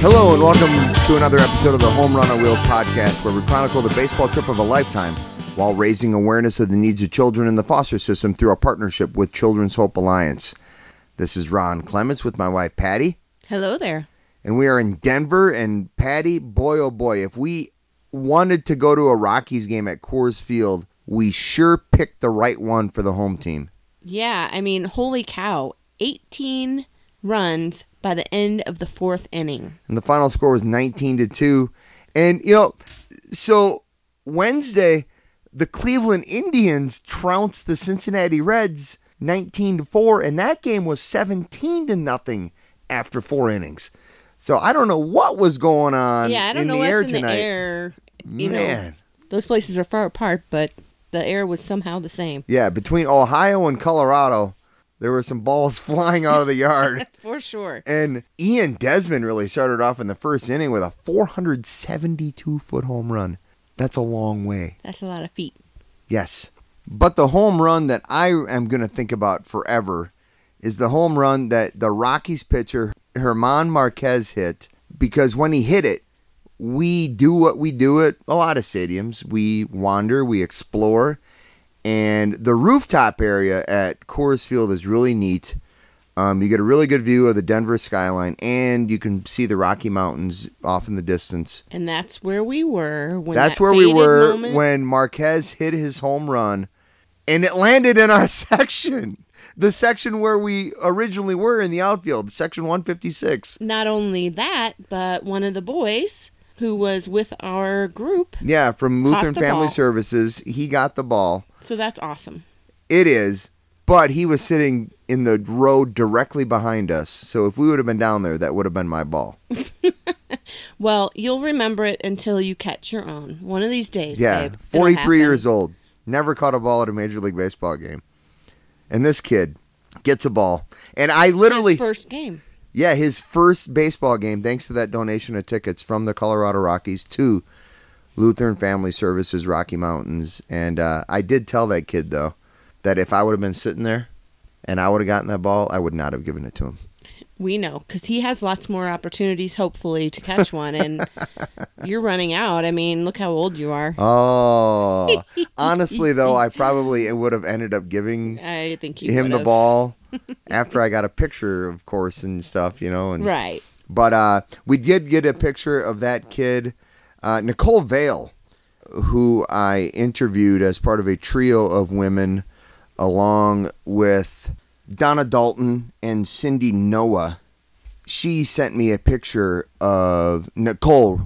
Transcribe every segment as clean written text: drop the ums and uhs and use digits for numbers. Hello and welcome to another episode of the Home Run on Wheels podcast, where we chronicle the baseball trip of a lifetime while raising awareness of the needs of children in the foster system through our partnership with Children's Hope Alliance. This is Ron Clements with my wife, Patty. Hello there. And we are in Denver, and Patty, boy oh boy, if we wanted to go to a Rockies game at Coors Field, we sure picked the right one for the home team. Yeah, I mean, holy cow, 18 runs by the end of the fourth inning. And the final score was 19-2. And, you know, so Wednesday, the Cleveland Indians trounced the Cincinnati Reds 19-4, and that game was 17-0 after four innings. So I don't know what was going on in the air tonight. Yeah, I don't know what's in the air. Man. Those places are far apart, but the air was somehow the same. Yeah, between Ohio and Colorado, there were some balls flying out of the yard. For sure. And Ian Desmond really started off in the first inning with a 472-foot home run. That's a long way. That's a lot of feet. Yes. But the home run that I am going to think about forever is the home run that the Rockies pitcher Herman Marquez hit, because when he hit it, we do what we do at a lot of stadiums. We wander, we explore, and the rooftop area at Coors Field is really neat. You get a really good view of the Denver skyline, and you can see the Rocky Mountains off in the distance. And that's where we were when when Marquez hit his home run, and it landed in our section, the section where we originally were in the outfield, section 156. Not only that, but one of the boys who was with our group, yeah, from Lutheran Family Services, he got the ball. So that's awesome. It is, but he was sitting in the road directly behind us. So if we would have been down there, that would have been my ball. Well, you'll remember it until you catch your own. One of these days, yeah, babe. 43 years old. Never caught a ball at a Major League Baseball game. And this kid gets a ball. And I literally... His first game. Yeah, his first baseball game, thanks to that donation of tickets from the Colorado Rockies to Lutheran Family Services, Rocky Mountains. And I did tell that kid, though, that if I would have been sitting there, and I would have gotten that ball, I would not have given it to him. We know, because he has lots more opportunities, hopefully, to catch one, and you're running out. I mean, look how old you are. Oh. Honestly, though, I probably would have ended up giving him the ball after I got a picture, of course, and stuff, you know. And, right. But we did get a picture of that kid, Nicole Vail, who I interviewed as part of a trio of women along with Donna Dalton and Cindy Noah. She sent me a picture of, Nicole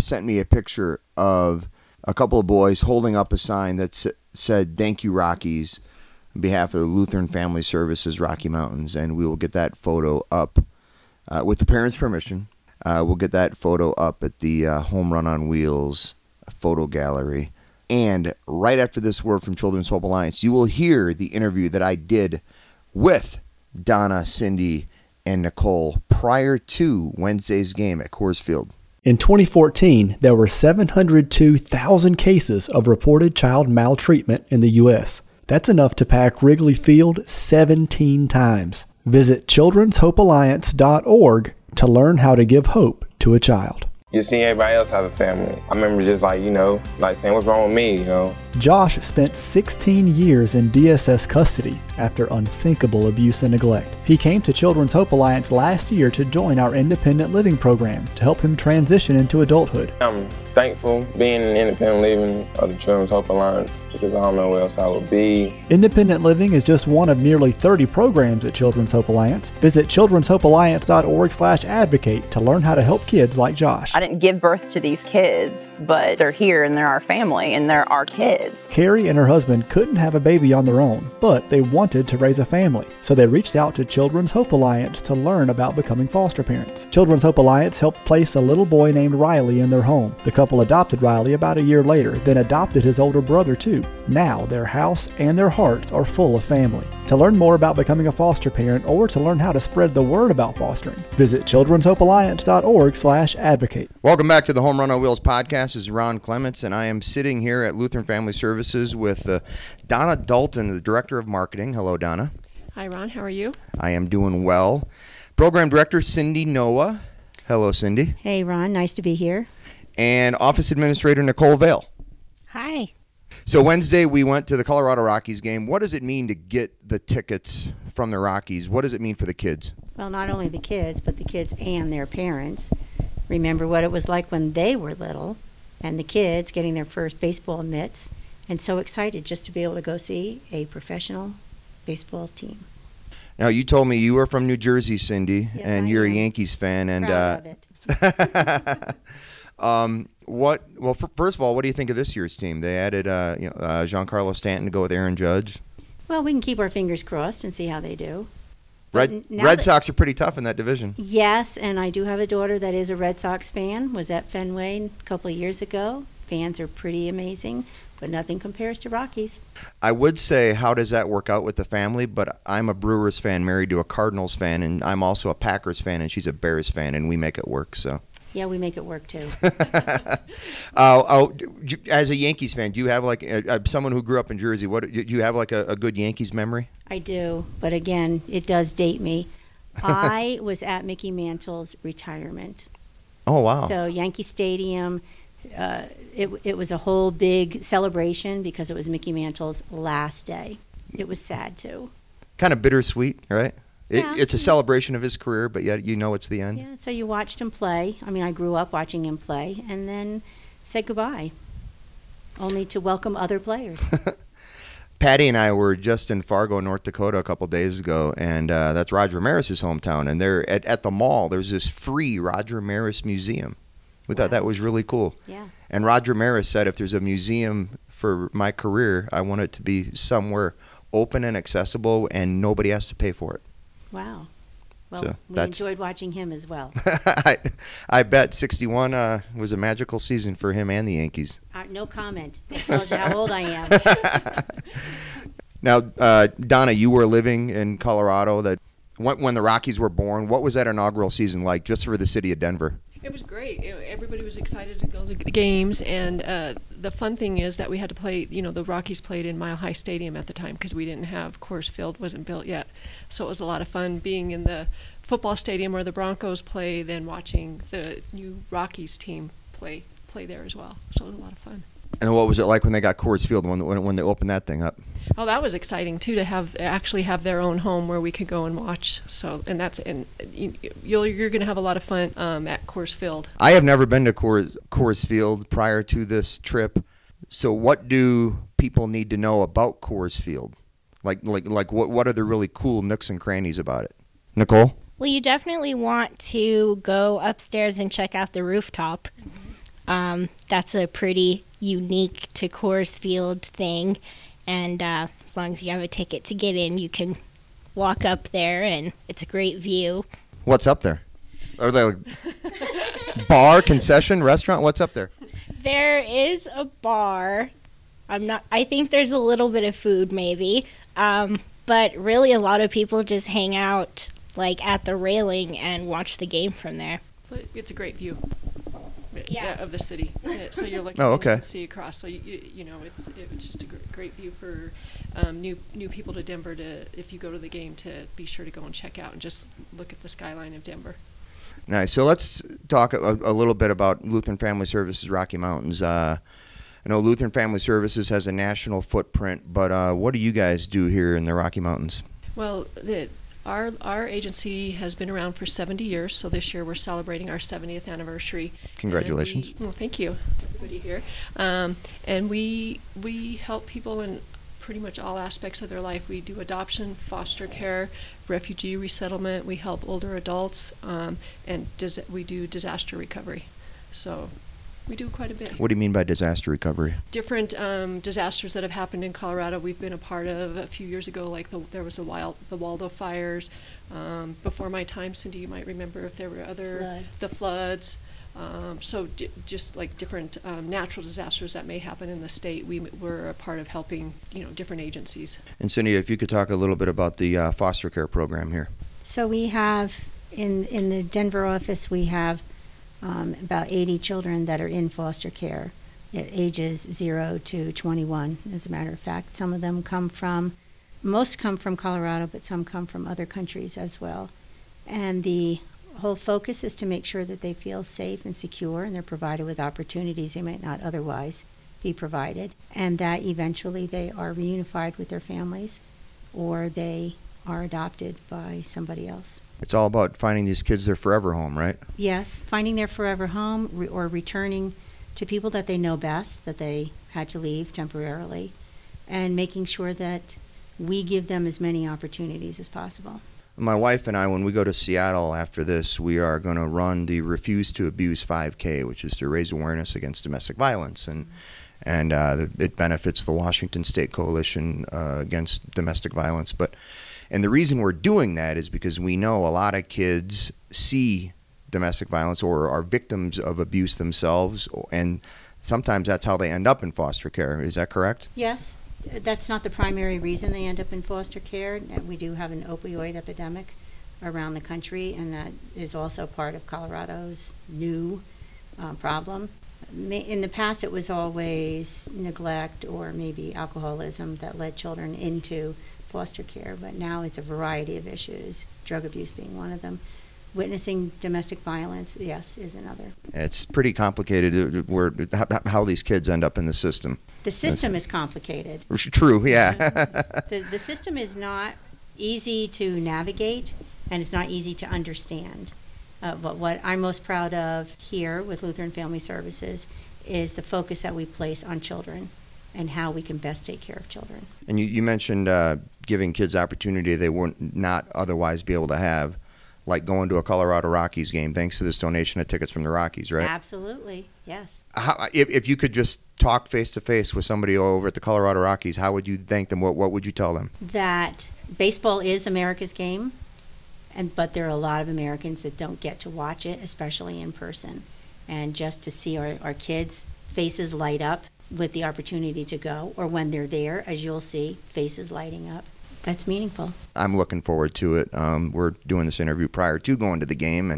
sent me a picture of a couple of boys holding up a sign that said, "Thank you, Rockies," on behalf of the Lutheran Family Services, Rocky Mountains. And we will get that photo up with the parents' permission. We'll get that photo up at the Home Run on Wheels photo gallery. And right after this word from Children's Hope Alliance, you will hear the interview that I did with Donna, Cindy, and Nicole prior to Wednesday's game at Coors Field. In 2014, there were 702,000 cases of reported child maltreatment in the U.S. That's enough to pack Wrigley Field 17 times. Visit childrenshopealliance.org to learn how to give hope to a child. You've seen everybody else have a family. I remember just saying, what's wrong with me, you know? Josh spent 16 years in DSS custody after unthinkable abuse and neglect. He came to Children's Hope Alliance last year to join our independent living program to help him transition into adulthood. I'm thankful being an independent living of the Children's Hope Alliance, because I don't know where else I would be. Independent living is just one of nearly 30 programs at Children's Hope Alliance. Visit childrenshopealliance.org/advocate to learn how to help kids like Josh. didn't give birth to these kids, but they're here and they're our family and they're our kids. Carrie and her husband couldn't have a baby on their own, but they wanted to raise a family. So they reached out to Children's Hope Alliance to learn about becoming foster parents. Children's Hope Alliance helped place a little boy named Riley in their home. The couple adopted Riley about a year later, then adopted his older brother too. Now their house and their hearts are full of family. To learn more about becoming a foster parent or to learn how to spread the word about fostering, visit childrenshopealliance.org/advocate. Welcome back to the Home Run on Wheels podcast. This is Ron Clements, and I am sitting here at Lutheran Family Services with Donna Dalton, the Director of Marketing. Hello, Donna. Hi, Ron. How are you? I am doing well. Program Director Cindy Noah. Hello, Cindy. Hey, Ron. Nice to be here. And Office Administrator Nicole Vail. Hi. So Wednesday we went to the Colorado Rockies game. What does it mean to get the tickets from the Rockies? What does it mean for the kids? Well, not only the kids, but the kids and their parents. Remember what it was like when they were little, and the kids getting their first baseball mitts, and so excited just to be able to go see a professional baseball team. Now, you told me you were from New Jersey, Cindy, yes, and I am a Yankees fan. And proud of it. First of all, what do you think of this year's team? They added Giancarlo Stanton to go with Aaron Judge. Well, we can keep our fingers crossed and see how they do. Red Sox are pretty tough in that division. Yes, and I do have a daughter that is a Red Sox fan, was at Fenway a couple of years ago. Fans are pretty amazing, but nothing compares to Rockies. I would say, how does that work out with the family? But I'm a Brewers fan married to a Cardinals fan, and I'm also a Packers fan, and she's a Bears fan, and we make it work, so... Yeah, we make it work, too. As a Yankees fan, do you have, like, someone who grew up in Jersey, do you have a good Yankees memory? I do, but again, it does date me. I was at Mickey Mantle's retirement. Oh, wow. So Yankee Stadium, it was a whole big celebration because it was Mickey Mantle's last day. It was sad, too. Kind of bittersweet, right? It's a celebration of his career, but yet you know it's the end. Yeah, so you watched him play. I mean, I grew up watching him play, and then said goodbye, only to welcome other players. Patty and I were just in Fargo, North Dakota a couple days ago, and that's Roger Maris's hometown. And they're at the mall, there's this free Roger Maris museum. We thought that was really cool. Yeah. And Roger Maris said, if there's a museum for my career, I want it to be somewhere open and accessible, and nobody has to pay for it. Wow. Well, so we enjoyed watching him as well. I bet 61 was a magical season for him and the Yankees. No comment. That tells you how old I am. Now, Donna, you were living in Colorado when the Rockies were born. What was that inaugural season like just for the city of Denver? It was great. Everybody was excited to go to the games, and the fun thing is that we had to play, the Rockies played in Mile High Stadium at the time because we didn't have Coors Field, wasn't built yet. So it was a lot of fun being in the football stadium where the Broncos play, then watching the new Rockies team play there as well. So it was a lot of fun. And what was it like when they got Coors Field, when they opened that thing up? Oh, that was exciting too, to actually have their own home where we could go and watch. So, and that's you're going to have a lot of fun at Coors Field. I have never been to Coors Field prior to this trip. So, what do people need to know about Coors Field? Like what are the really cool nooks and crannies about it? Nicole? Well, you definitely want to go upstairs and check out the rooftop. That's a pretty unique to Coors Field thing, and as long as you have a ticket to get in, you can walk up there, and it's a great view. What's up there? Are they like bar, concession, restaurant? What's up there? There is a bar. I think there's a little bit of food maybe, but really a lot of people just hang out like at the railing and watch the game from there. It's a great view. Yeah, of the city. So you're looking to see across. So it's just a great view for new people to Denver. If you go to the game, to be sure to go and check out and just look at the skyline of Denver. Nice. So let's talk a little bit about Lutheran Family Services Rocky Mountains. I know Lutheran Family Services has a national footprint, but what do you guys do here in the Rocky Mountains? Well, Our agency has been around for 70 years, so this year we're celebrating our 70th anniversary. Congratulations. Thank you, everybody here. And we help people in pretty much all aspects of their life. We do adoption, foster care, refugee resettlement. We help older adults, and we do disaster recovery. So we do quite a bit. What do you mean by disaster recovery? Different disasters that have happened in Colorado we've been a part of a few years ago, like the Waldo fires. Before my time, Cindy, you might remember if there were other floods. So just like different natural disasters that may happen in the state, we were a part of helping, different agencies. And Cindy, if you could talk a little bit about the foster care program here. So we have, in the Denver office, we have about 80 children that are in foster care at ages 0 to 21, as a matter of fact. Some of them most come from Colorado, but some come from other countries as well. And the whole focus is to make sure that they feel safe and secure, and they're provided with opportunities they might not otherwise be provided, and that eventually they are reunified with their families or they are adopted by somebody else. It's all about finding these kids their forever home, right? Yes, finding their forever home or returning to people that they know best, that they had to leave temporarily, and making sure that we give them as many opportunities as possible. My wife and I, when we go to Seattle after this, we are going to run the Refuse to Abuse 5K, which is to raise awareness against domestic violence. And it benefits the Washington State Coalition Against Domestic Violence. And the reason we're doing that is because we know a lot of kids see domestic violence or are victims of abuse themselves, and sometimes that's how they end up in foster care. Is that correct? Yes. That's not the primary reason they end up in foster care. We do have an opioid epidemic around the country, and that is also part of Colorado's new problem. In the past, it was always neglect or maybe alcoholism that led children into foster care, but now it's a variety of issues, drug abuse being one of them. Witnessing domestic violence, yes, is another. It's pretty complicated how these kids end up in the system. The system is complicated. True, yeah. The system is not easy to navigate, and it's not easy to understand. But what I'm most proud of here with Lutheran Family Services is the focus that we place on children and how we can best take care of children. And you mentioned giving kids opportunity they would not otherwise be able to have, like going to a Colorado Rockies game thanks to this donation of tickets from the Rockies, right? Absolutely, yes. How, if you could just talk face-to-face with somebody over at the Colorado Rockies, how would you thank them? What would you tell them? That baseball is America's game, but there are a lot of Americans that don't get to watch it, especially in person. And just to see our kids' faces light up with the opportunity to go, or when they're there, as you'll see, faces lighting up. That's meaningful. I'm looking forward to it. We're doing this interview prior to going to the game,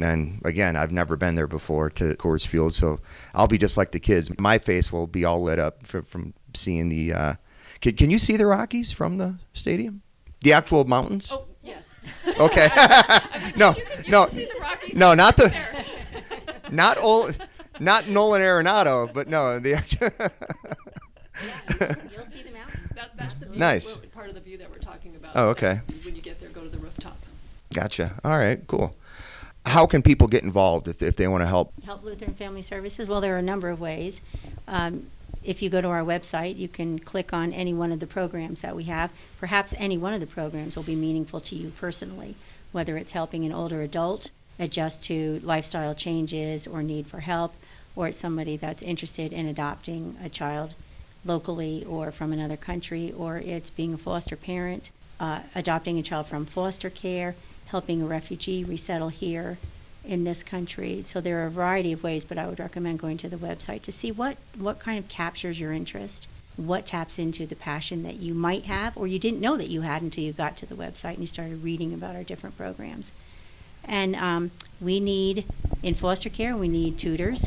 and again, I've never been there before to Coors Field, so I'll be just like the kids. My face will be all lit up from seeing the can you see the Rockies from the stadium? The actual mountains? Oh, yes. Okay. No. See the Rockies no, not the not old, not Nolan Arenado, but no, the actual you'll see the mountains. That's the view. Nice. Well, part of the view that we're talking about. Oh, okay. When you get there, go to the rooftop. Gotcha. All right, cool. How can people get involved if they want to help? Help Lutheran Family Services? Well, there are a number of ways. If you go to our website, you can click on any one of the programs that we have. Perhaps any one of the programs will be meaningful to you personally, whether it's helping an older adult adjust to lifestyle changes or need for help, or it's somebody that's interested in adopting a child locally or from another country, or it's being a foster parent, adopting a child from foster care, helping a refugee resettle here in this country. So there are a variety of ways, but I would recommend going to the website to see what kind of captures your interest, what taps into the passion that you might have or you didn't know that you had until you got to the website and you started reading about our different programs. And we need, in foster care, we need tutors,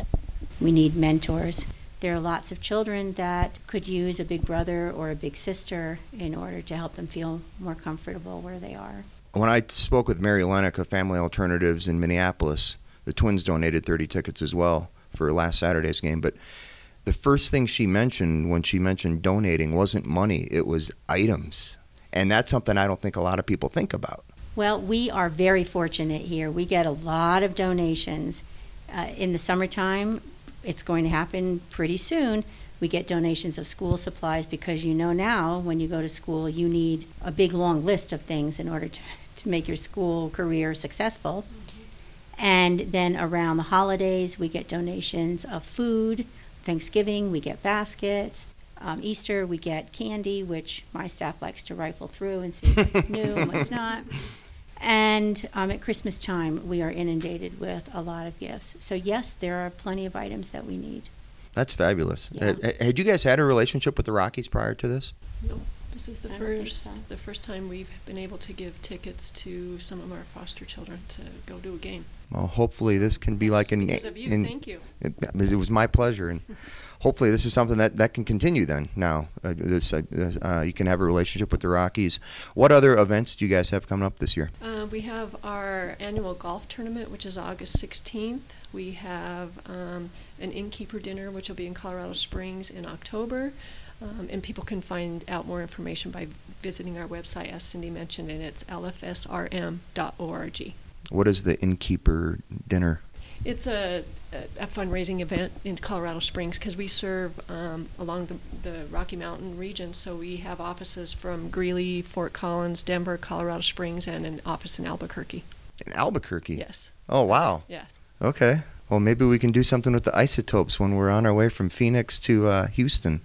we need mentors. There are lots of children that could use a big brother or a big sister in order to help them feel more comfortable where they are. When I spoke with Mary Lenick of Family Alternatives in Minneapolis, the Twins donated 30 tickets as well for last Saturday's game. But the first thing she mentioned when she mentioned donating wasn't money, it was items. And that's something I don't think a lot of people think about. Well, we are very fortunate here. We get a lot of donations. In the summertime, it's going to happen pretty soon. We get donations of school supplies because now when you go to school, you need a big long list of things in order to make your school career successful. Mm-hmm. And then around the holidays, we get donations of food. Thanksgiving, we get baskets. Easter, we get candy, which my staff likes to rifle through and see what's new and what's not. And at Christmas time, we are inundated with a lot of gifts. So yes, there are plenty of items that we need. That's fabulous. Yeah. Had you guys had a relationship with the Rockies prior to this? No. This is the first time we've been able to give tickets to some of our foster children to go do a game. Well, hopefully this can be like an... Thank you. It was my pleasure, and hopefully this is something that can continue then now. You can have a relationship with the Rockies. What other events do you guys have coming up this year? We have our annual golf tournament, which is August 16th. We have an innkeeper dinner, which will be in Colorado Springs in October. And people can find out more information by visiting our website, as Cindy mentioned, and it's lfsrm.org. What is the innkeeper dinner? It's a fundraising event in Colorado Springs because we serve along the Rocky Mountain region, so we have offices from Greeley, Fort Collins, Denver, Colorado Springs, and an office in Albuquerque. In Albuquerque? Yes. Oh, wow. Yes. Okay. Well, maybe we can do something with the isotopes when we're on our way from Phoenix to Houston.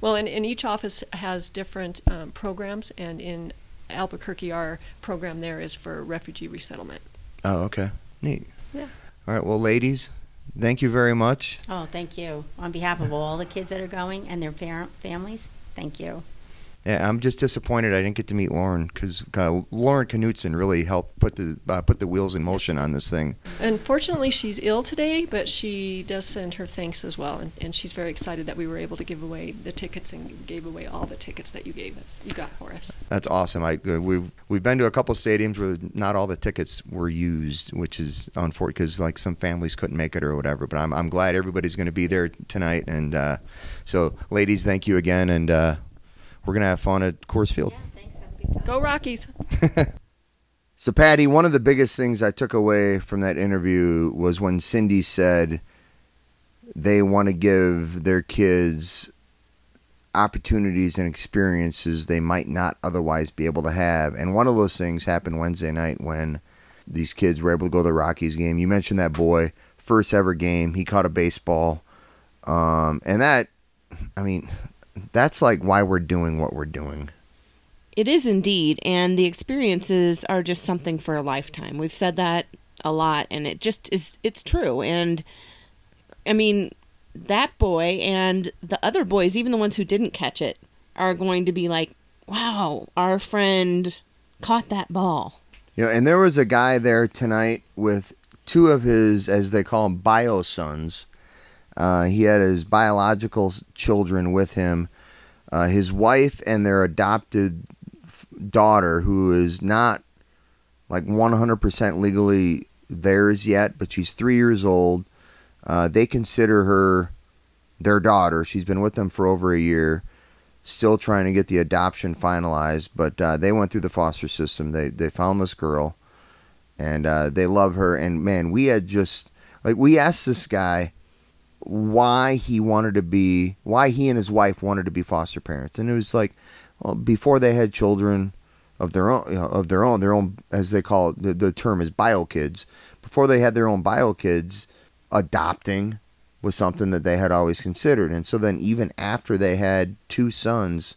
Well, and each office has different programs, and in Albuquerque, our program there is for refugee resettlement. Oh, okay. Neat. Yeah. All right. Well, ladies, thank you very much. Oh, thank you. On behalf of all the kids that are going and their families, thank you. Yeah, I'm just disappointed I didn't get to meet Lauren because Lauren Knutson really helped put the wheels in motion on this thing. Unfortunately, she's ill today, but she does send her thanks as well, and she's very excited that we were able to give away the tickets and gave away all the tickets that you got for us. That's awesome. We've been to a couple stadiums where not all the tickets were used, which is unfortunate because like some families couldn't make it or whatever. But I'm glad everybody's going to be there tonight, and so ladies, thank you again, and. We're going to have fun at Coors Field. Yeah, thanks. Have a good time. Go Rockies. So, Patty, one of the biggest things I took away from that interview was when Cindy said they want to give their kids opportunities and experiences they might not otherwise be able to have. And one of those things happened Wednesday night when these kids were able to go to the Rockies game. You mentioned that boy, first ever game. He caught a baseball. That's like why we're doing what we're doing. It is indeed, and the experiences are just something for a lifetime. We've said that a lot, and it just is, it's true. And I mean, that boy and the other boys, even the ones who didn't catch it, are going to be like, wow, our friend caught that ball. You know, and there was a guy there tonight with two of his, as they call them, bio sons. He had his biological children with him, his wife and their adopted daughter, who is not like 100% legally theirs yet, but she's 3 years old. They consider her their daughter. She's been with them for over a year, still trying to get the adoption finalized, but they went through the foster system. They found this girl, and they love her. And, man, we asked this guy why he and his wife wanted to be foster parents, and it was like, well, before they had children of their own, as they call it, the term is bio kids. Before they had their own bio kids, adopting was something that they had always considered, and so then even after they had two sons,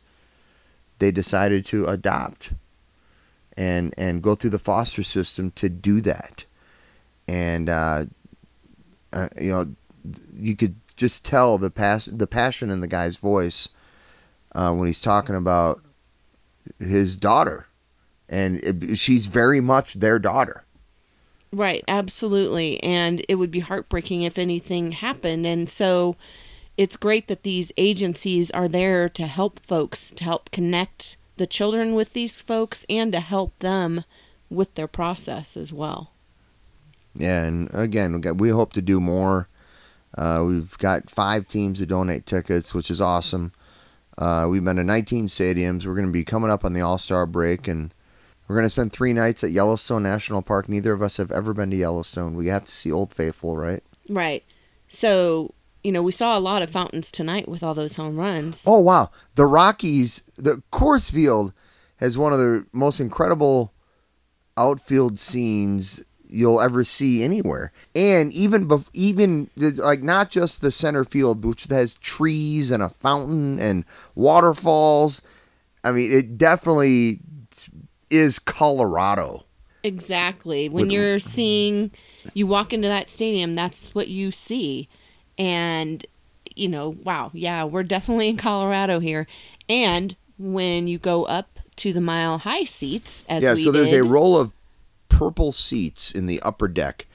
they decided to adopt and go through the foster system to do that, and You could just tell the passion in the guy's voice when he's talking about his daughter, and she's very much their daughter. Right, absolutely, and it would be heartbreaking if anything happened, and so it's great that these agencies are there to help folks, to help connect the children with these folks, and to help them with their process as well. Yeah, and again, we hope to do more. We've got 5 teams to donate tickets, which is awesome. We've been to 19 stadiums. We're going to be coming up on the All-Star break, and we're going to spend 3 nights at Yellowstone National Park. Neither of us have ever been to Yellowstone. We have to see Old Faithful, right? Right. So, we saw a lot of fountains tonight with all those home runs. Oh, wow. The Rockies, the Coors Field has one of the most incredible outfield scenes you'll ever see anywhere. And even like not just the center field, which has trees and a fountain and waterfalls. I mean, it definitely is Colorado. Exactly. When you're seeing, you walk into that stadium, that's what you see. And, you know, wow, yeah, we're definitely in Colorado here. And when you go up to the mile high seats, as yeah, we so there's did, a roll of purple seats in the upper deck.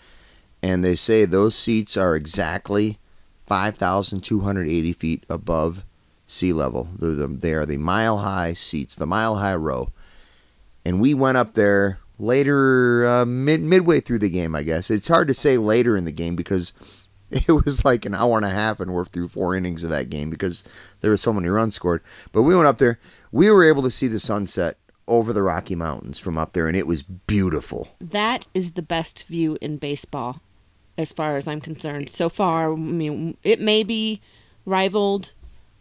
And they say those seats are exactly 5,280 feet above sea level. They are the mile high seats, the mile high row. And we went up there later, midway through the game, I guess. It's hard to say later in the game because it was like an hour and a half and we're through four innings of that game because there were so many runs scored. But we went up there. We were able to see the sunset over the Rocky Mountains from up there, and it was beautiful. That is the best view in baseball as far as I'm concerned. So far, I mean, it may be rivaled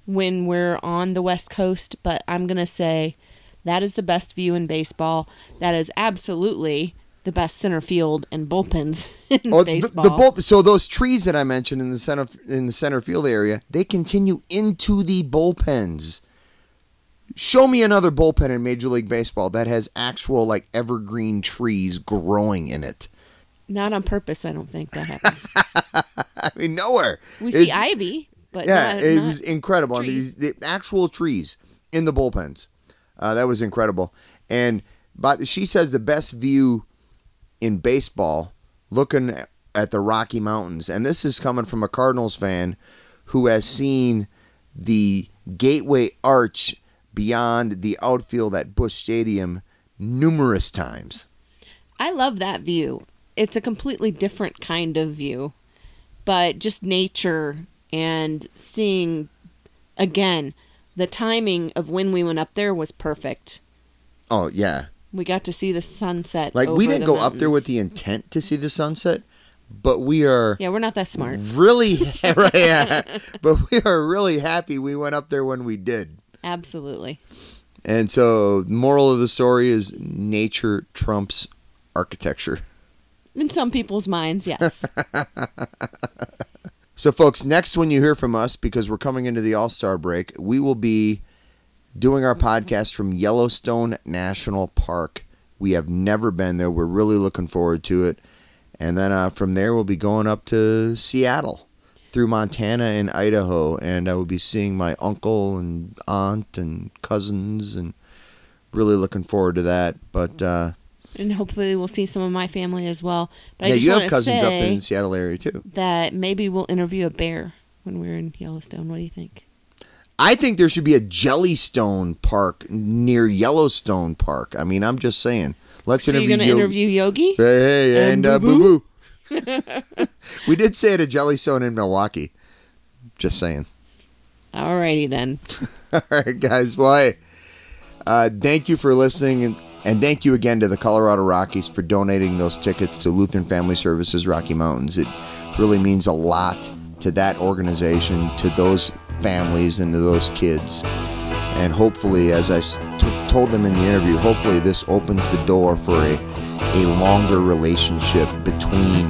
when we're on the West Coast, but I'm going to say that is the best view in baseball. That is absolutely the best center field and bullpens in baseball. So those trees that I mentioned in the center field area, they continue into the bullpens. Show me another bullpen in Major League Baseball that has actual like evergreen trees growing in it. Not on purpose, I don't think that happens. I mean, nowhere. We see ivy, but yeah, it was incredible. Trees. I mean, the actual trees in the bullpens. That was incredible. And but she says the best view in baseball, looking at the Rocky Mountains. And this is coming from a Cardinals fan who has seen the Gateway Arch beyond the outfield at Busch Stadium numerous times. I love that view. It's a completely different kind of view, but just nature and seeing, again, the timing of when we went up there was perfect. Oh, yeah. We got to see the sunset. Like, we didn't go up there with the intent to see the sunset, but we are... Yeah, we're not that smart. Really, right, yeah. But we are really happy we went up there when we did. Absolutely. And so, moral of the story is nature trumps architecture. In some people's minds, yes. So, folks, next when you hear from us, because we're coming into the All-Star break, we will be doing our podcast from Yellowstone National Park. We have never been there. We're really looking forward to it. And then from there, we'll be going up to Seattle through Montana and Idaho. And I will be seeing my uncle and aunt and cousins and really looking forward to that. But and hopefully we'll see some of my family as well. But yeah, I just you have cousins up there in the Seattle area too. That maybe we'll interview a bear when we're in Yellowstone. What do you think? I think there should be a Jellystone Park near Yellowstone Park. I mean, I'm just saying. Let's interview. You're going to interview Yogi? Hey, and Boo-Boo. We did say it at Jellystone in Milwaukee. Just saying. All righty then. All right, guys. Well, hey, thank you for listening. And thank you again to the Colorado Rockies for donating those tickets to Lutheran Family Services Rocky Mountains. It really means a lot to that organization, to those families, and to those kids. And hopefully, as I told them in the interview, hopefully this opens the door for a longer relationship between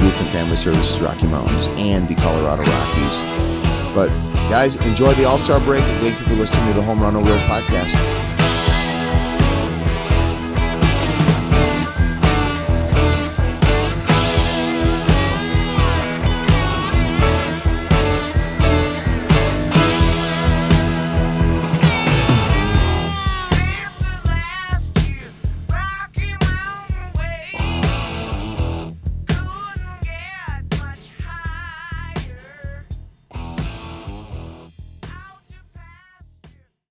Lutheran Family Services Rocky Mountains and the Colorado Rockies. But guys, enjoy the All-Star break. Thank you for listening to the Home Run on Wheels podcast.